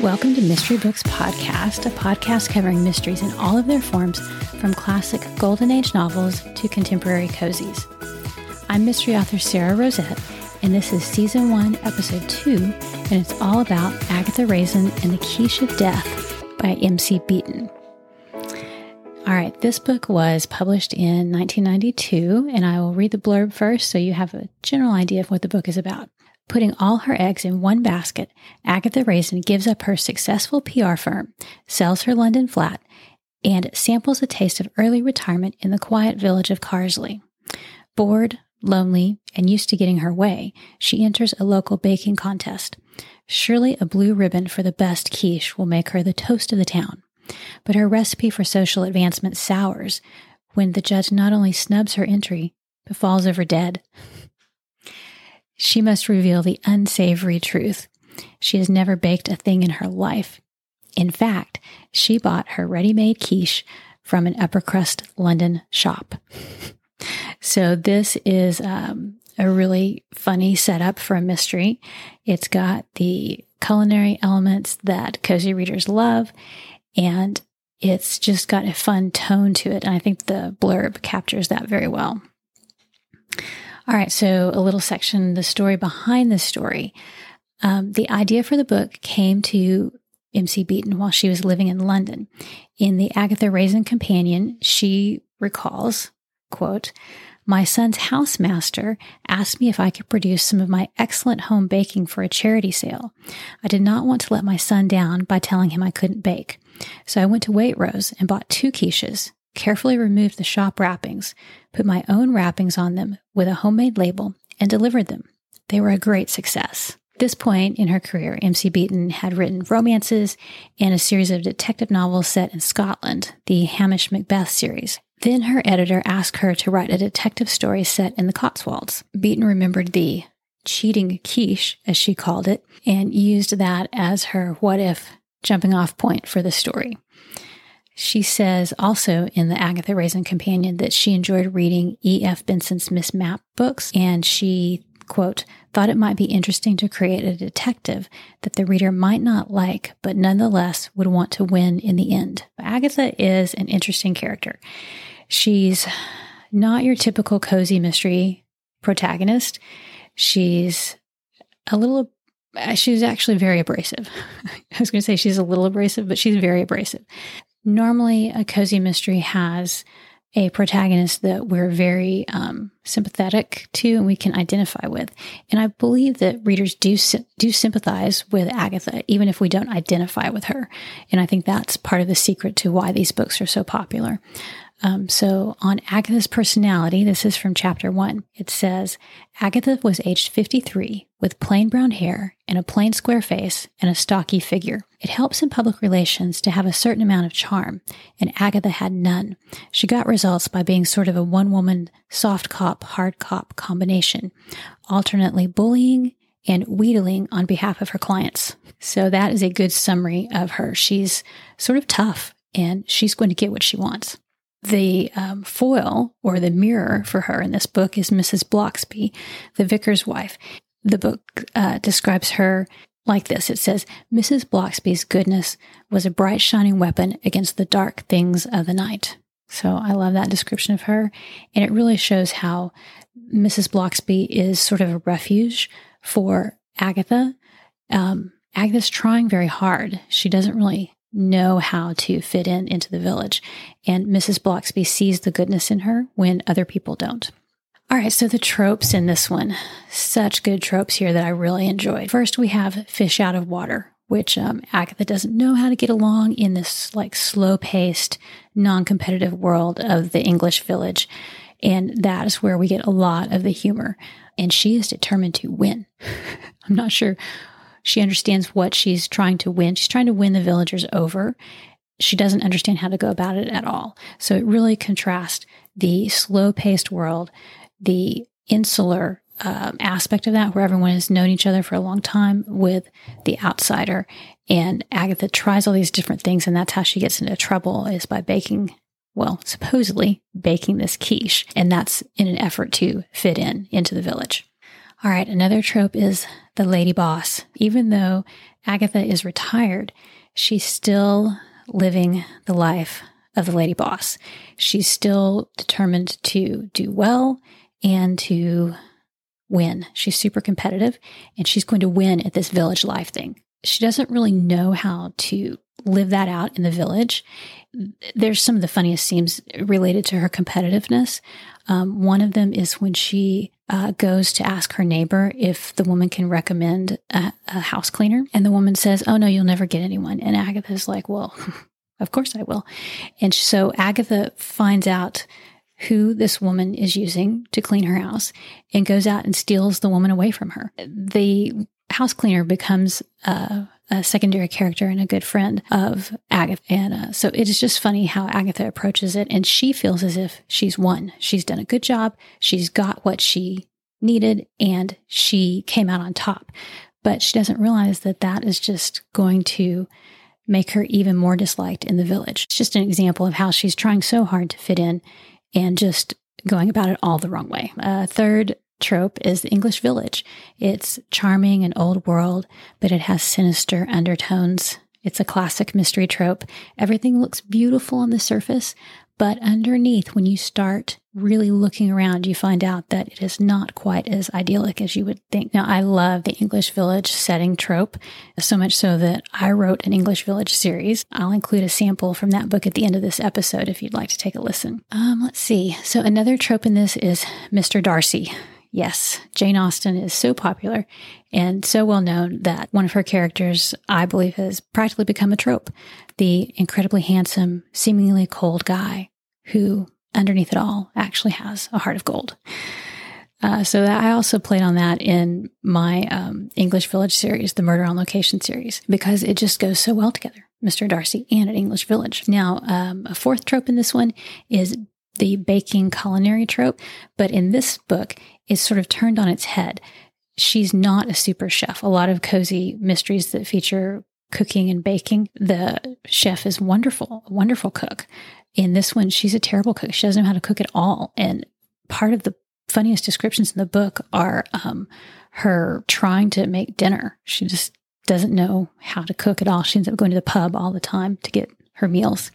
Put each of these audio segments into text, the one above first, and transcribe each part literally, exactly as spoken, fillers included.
Welcome to Mystery Books Podcast, a podcast covering mysteries in all of their forms, from classic Golden Age novels to contemporary cozies. I'm mystery author Sarah Rosette, and this is Season one, Episode two, and it's all about Agatha Raisin and the Quiche of Death by M C. Beaton. All right, this book was published in nineteen ninety-two, and I will read the blurb first so you have a general idea of what the book is about. Putting all her eggs in one basket, Agatha Raisin gives up her successful P R firm, sells her London flat, and samples a taste of early retirement in the quiet village of Carsley. Bored, lonely, and used to getting her way, she enters a local baking contest. Surely a blue ribbon for the best quiche will make her the toast of the town. But her recipe for social advancement sours when the judge not only snubs her entry, but falls over dead. She must reveal the unsavory truth. She has never baked a thing in her life. In fact, she bought her ready-made quiche from an upper-crust London shop. So this is um, a really funny setup for a mystery. It's got the culinary elements that cozy readers love, and it's just got a fun tone to it. And I think the blurb captures that very well. All right, so a little section, the story behind the story. Um, the idea for the book came to M C. Beaton while she was living in London. In the Agatha Raisin Companion, she recalls, quote, "My son's housemaster asked me if I could produce some of my excellent home baking for a charity sale. I did not want to let my son down by telling him I couldn't bake. So I went to Waitrose and bought two quiches, carefully removed the shop wrappings, put my own wrappings on them with a homemade label, and delivered them. They were a great success." At this point in her career, M C. Beaton had written romances and a series of detective novels set in Scotland, the Hamish Macbeth series. Then her editor asked her to write a detective story set in the Cotswolds. Beaton remembered the cheating quiche, as she called it, and used that as her what-if jumping-off point for the story. She says also in the Agatha Raisin Companion that she enjoyed reading E F Benson's Miss Mapp books, and she, quote, "thought it might be interesting to create a detective that the reader might not like, but nonetheless would want to win in the end." Agatha is an interesting character. She's not your typical cozy mystery protagonist. She's a little, she's actually very abrasive. I was going to say she's a little abrasive, but she's very abrasive. Normally, a cozy mystery has a protagonist that we're very um, sympathetic to and we can identify with. And I believe that readers do do sympathize with Agatha, even if we don't identify with her. And I think that's part of the secret to why these books are so popular. Um, so on Agatha's personality, this is from chapter one. It says, "Agatha was aged fifty-three with plain brown hair and a plain square face and a stocky figure. It helps in public relations to have a certain amount of charm, and Agatha had none. She got results by being sort of a one-woman soft cop, hard cop combination, alternately bullying and wheedling on behalf of her clients." So that is a good summary of her. She's sort of tough, and she's going to get what she wants. The um, foil or the mirror for her in this book is Missus Bloxby, the vicar's wife. The book uh, describes her like this. It says, "Missus Bloxby's goodness was a bright shining weapon against the dark things of the night." So I love that description of her. And it really shows how Missus Bloxby is sort of a refuge for Agatha. Um, Agatha's trying very hard. She doesn't really know how to fit in into the village. And Missus Bloxby sees the goodness in her when other people don't. All right, so the tropes in this one. Such good tropes here that I really enjoyed. First, we have fish out of water, which um, Agatha doesn't know how to get along in this like slow-paced, non-competitive world of the English village. And that is where we get a lot of the humor. And she is determined to win. I'm not sure she understands what she's trying to win. She's trying to win the villagers over. She doesn't understand how to go about it at all. So it really contrasts the slow-paced world, the insular um, aspect of that, where everyone has known each other for a long time, with the outsider. And Agatha tries all these different things, and that's how she gets into trouble, is by baking well, supposedly baking this quiche. And that's in an effort to fit in into the village. All right, another trope is the lady boss. Even though Agatha is retired, she's still living the life of the lady boss. She's still determined to do well and to win. She's super competitive, and she's going to win at this village life thing. She doesn't really know how to live that out in the village. There's some of the funniest scenes related to her competitiveness. Um, one of them is when she uh, goes to ask her neighbor if the woman can recommend a, a house cleaner. And the woman says, "Oh no, you'll never get anyone." And Agatha's like, "Well, of course I will." And so Agatha finds out who this woman is using to clean her house and goes out and steals the woman away from her. The house cleaner becomes uh, a secondary character and a good friend of Agatha. And uh, so it is just funny how Agatha approaches it, and she feels as if she's won. She's done a good job. She's got what she needed, and she came out on top. But she doesn't realize that that is just going to make her even more disliked in the village. It's just an example of how she's trying so hard to fit in and just going about it all the wrong way. Uh, third trope is the English village. It's charming and old world, but it has sinister undertones. It's a classic mystery trope. Everything looks beautiful on the surface, but underneath, when you start really looking around, you find out that it is not quite as idyllic as you would think. Now, I love the English village setting trope, so much so that I wrote an English village series. I'll include a sample from that book at the end of this episode if you'd like to take a listen. Um, let's see. So another trope in this is Mister Darcy. Yes, Jane Austen is so popular and so well known that one of her characters, I believe, has practically become a trope. The incredibly handsome, seemingly cold guy who, underneath it all, actually has a heart of gold. Uh, so that I also played on that in my um, English Village series, the Murder on Location series, because it just goes so well together, Mister Darcy and an English village. Now, um, a fourth trope in this one is the baking culinary trope, but in this book, it's sort of turned on its head. She's not a super chef. A lot of cozy mysteries that feature cooking and baking, the chef is wonderful, a wonderful cook. In this one, she's a terrible cook. She doesn't know how to cook at all. And part of the funniest descriptions in the book are um, her trying to make dinner. She just doesn't know how to cook at all. She ends up going to the pub all the time to get her meals.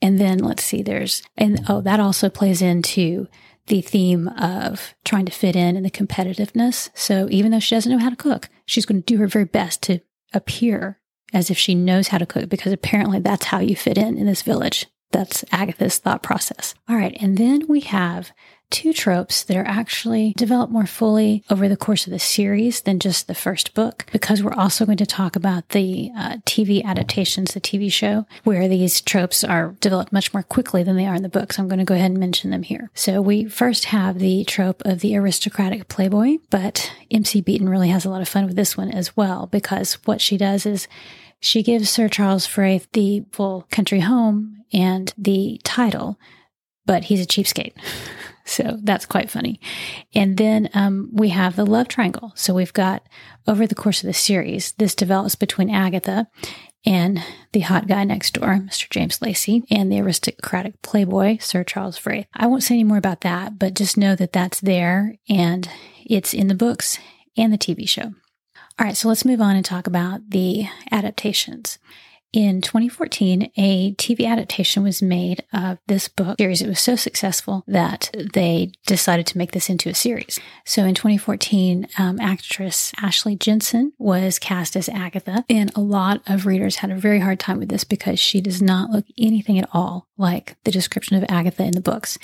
And then let's see, there's, and oh, that also plays into the theme of trying to fit in and the competitiveness. So even though she doesn't know how to cook, she's going to do her very best to appear as if she knows how to cook, because apparently that's how you fit in in this village. That's Agatha's thought process. All right. And then we have two tropes that are actually developed more fully over the course of the series than just the first book, because we're also going to talk about the uh, T V adaptations, the T V show, where these tropes are developed much more quickly than they are in the book. So I'm going to go ahead and mention them here. So we first have the trope of the aristocratic playboy, but M C Beaton really has a lot of fun with this one as well, because what she does is she gives Sir Charles Fraith the full country home and the title, but he's a cheapskate. So that's quite funny. And then um, we have the love triangle. So we've got, over the course of the series, this develops between Agatha and the hot guy next door, Mister James Lacey, and the aristocratic playboy, Sir Charles Fraith. I won't say any more about that, but just know that that's there, and it's in the books and the T V show. All right, so let's move on and talk about the adaptations. In twenty fourteen, a T V adaptation was made of this book series. It was so successful that they decided to make this into a series. So in twenty fourteen, um, actress Ashley Jensen was cast as Agatha, and a lot of readers had a very hard time with this because she does not look anything at all like the description of Agatha in the books.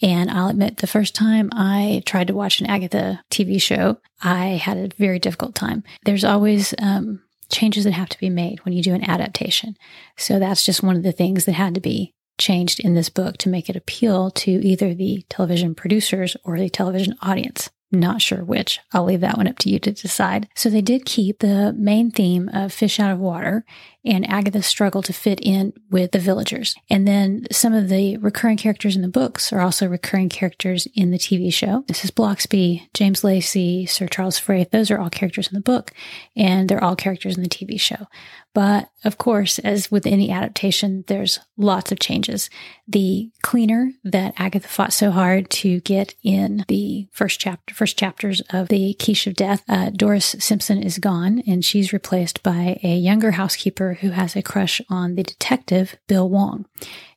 And I'll admit, the first time I tried to watch an Agatha T V show, I had a very difficult time. There's always um, changes that have to be made when you do an adaptation. So that's just one of the things that had to be changed in this book to make it appeal to either the television producers or the television audience. Not sure which. I'll leave that one up to you to decide. So they did keep the main theme of fish out of water and Agatha's struggle to fit in with the villagers. And then some of the recurring characters in the books are also recurring characters in the T V show. Missus Bloxby, James Lacey, Sir Charles Fraith, those are all characters in the book, and they're all characters in the T V show. But of course, as with any adaptation, there's lots of changes. The cleaner that Agatha fought so hard to get in the first chapter, first chapters of The Quiche of Death, uh, Doris Simpson is gone, and she's replaced by a younger housekeeper who has a crush on the detective, Bill Wong.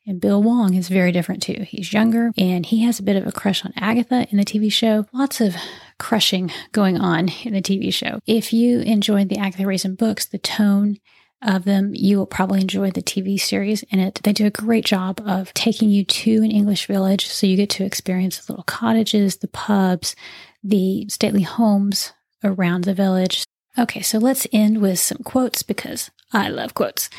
And Bill Wong is very different too. He's younger, and he has a bit of a crush on Agatha in the T V show. Lots of crushing going on in the T V show. If you enjoyed the Agatha Raisin books, the tone of them, you will probably enjoy the T V series. And it, they do a great job of taking you to an English village, so you get to experience the little cottages, the pubs, the stately homes around the village. Okay, so let's end with some quotes because I love quotes.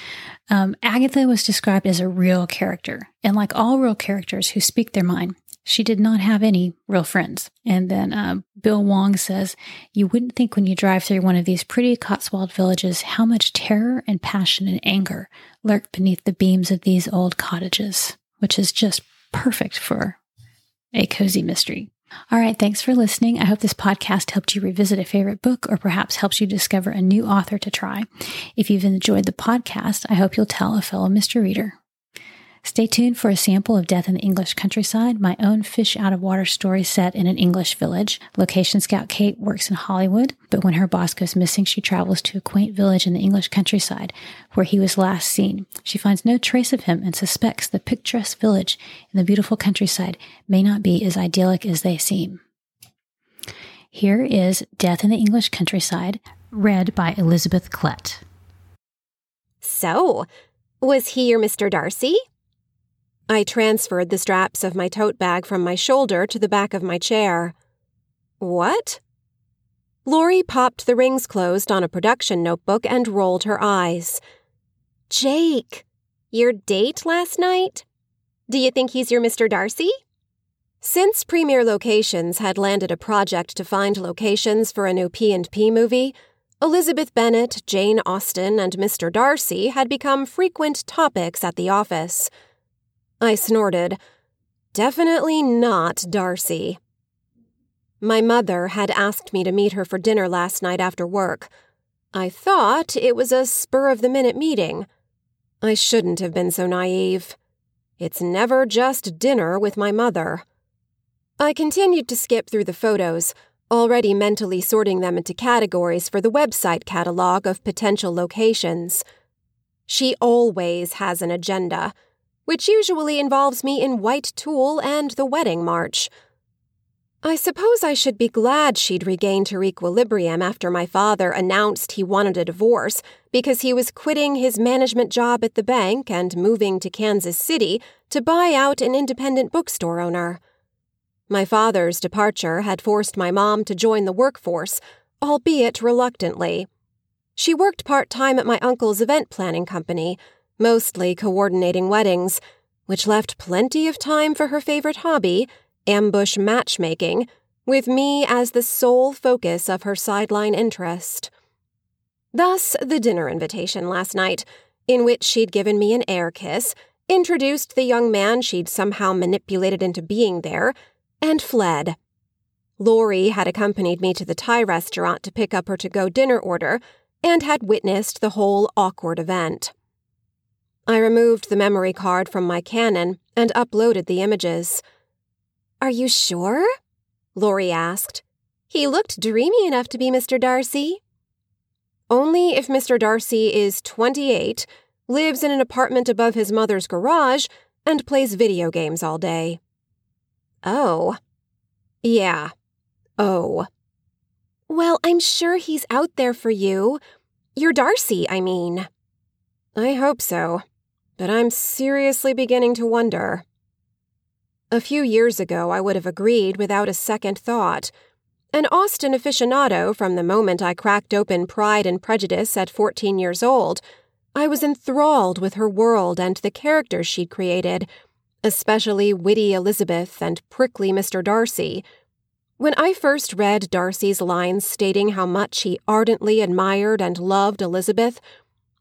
Um, Agatha was described as a real character, and like all real characters who speak their mind, she did not have any real friends. And then um, Bill Wong says, "You wouldn't think when you drive through one of these pretty Cotswold villages how much terror and passion and anger lurk beneath the beams of these old cottages," which is just perfect for a cozy mystery. All right, thanks for listening. I hope this podcast helped you revisit a favorite book or perhaps helps you discover a new author to try. If you've enjoyed the podcast, I hope you'll tell a fellow mystery reader. Stay tuned for a sample of Death in the English Countryside, my own fish-out-of-water story set in an English village. Location scout Kate works in Hollywood, but when her boss goes missing, she travels to a quaint village in the English countryside where he was last seen. She finds no trace of him and suspects the picturesque village in the beautiful countryside may not be as idyllic as they seem. Here is Death in the English Countryside, read by Elizabeth Klett. So, was he your Mister Darcy? I transferred the straps of my tote bag from my shoulder to the back of my chair. What? Laurie popped the rings closed on a production notebook and rolled her eyes. Jake, your date last night? Do you think he's your Mister Darcy? Since Premier Locations had landed a project to find locations for a new P and P movie, Elizabeth Bennet, Jane Austen, and Mister Darcy had become frequent topics at the office. I snorted. Definitely not Darcy. My mother had asked me to meet her for dinner last night after work. I thought it was a spur-of-the-minute meeting. I shouldn't have been so naive. It's never just dinner with my mother. I continued to skip through the photos, already mentally sorting them into categories for the website catalog of potential locations. She always has an agenda, which usually involves me in white tulle and the wedding march. I suppose I should be glad she'd regained her equilibrium after my father announced he wanted a divorce because he was quitting his management job at the bank and moving to Kansas City to buy out an independent bookstore owner. My father's departure had forced my mom to join the workforce, albeit reluctantly. She worked part-time at my uncle's event planning company, mostly coordinating weddings, which left plenty of time for her favorite hobby, ambush matchmaking, with me as the sole focus of her sideline interest. Thus, the dinner invitation last night, in which she'd given me an air kiss, introduced the young man she'd somehow manipulated into being there, and fled. Laurie had accompanied me to the Thai restaurant to pick up her to-go dinner order and had witnessed the whole awkward event. I removed the memory card from my Canon and uploaded the images. Are you sure? Laurie asked. He looked dreamy enough to be Mister Darcy. Only if Mister Darcy is twenty-eight, lives in an apartment above his mother's garage, and plays video games all day. Oh. Yeah. Oh. Well, I'm sure he's out there for you. You're Darcy, I mean. I hope so. But I'm seriously beginning to wonder. A few years ago, I would have agreed without a second thought. An Austen aficionado from the moment I cracked open Pride and Prejudice at fourteen years old, I was enthralled with her world and the characters she'd created, especially witty Elizabeth and prickly Mister Darcy. When I first read Darcy's lines stating how much he ardently admired and loved Elizabeth,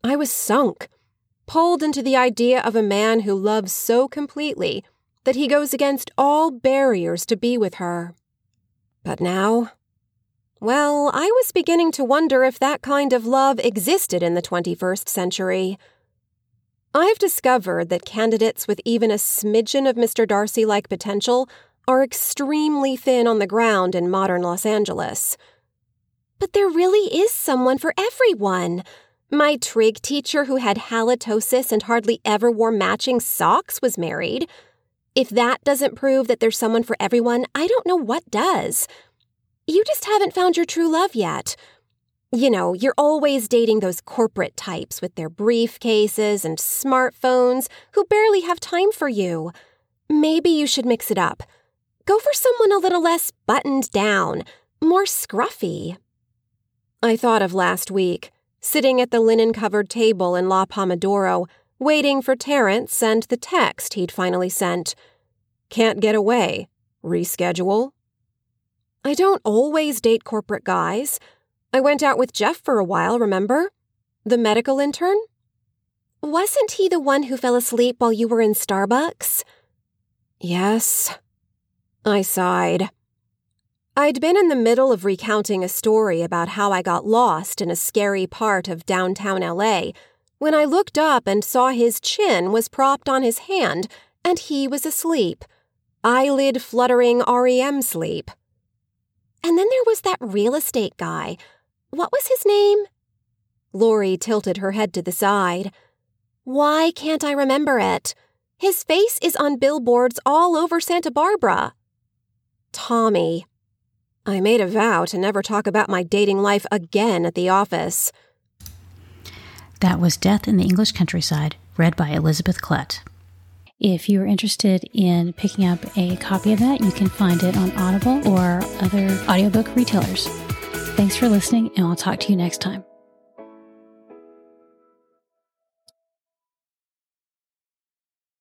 I was sunk, pulled into the idea of a man who loves so completely that he goes against all barriers to be with her. But now, well, I was beginning to wonder if that kind of love existed in the twenty-first century. I've discovered that candidates with even a smidgen of Mister Darcy-like potential are extremely thin on the ground in modern Los Angeles. But there really is someone for everyone. My trig teacher who had halitosis and hardly ever wore matching socks was married. If that doesn't prove that there's someone for everyone, I don't know what does. You just haven't found your true love yet. You know, you're always dating those corporate types with their briefcases and smartphones who barely have time for you. Maybe you should mix it up. Go for someone a little less buttoned down, more scruffy. I thought of last week, sitting at the linen-covered table in La Pomodoro, waiting for Terrence and the text he'd finally sent. Can't get away. Reschedule? I don't always date corporate guys. I went out with Jeff for a while, remember? The medical intern? Wasn't he the one who fell asleep while you were in Starbucks? Yes. I sighed. I'd been in the middle of recounting a story about how I got lost in a scary part of downtown L A when I looked up and saw his chin was propped on his hand and he was asleep, eyelid fluttering R E M sleep. And then there was that real estate guy. What was his name? Lori tilted her head to the side. Why can't I remember it? His face is on billboards all over Santa Barbara. Tommy. I made a vow to never talk about my dating life again at the office. That was Death in the English Countryside, read by Elizabeth Klett. If you're interested in picking up a copy of that, you can find it on Audible or other audiobook retailers. Thanks for listening, and I'll talk to you next time.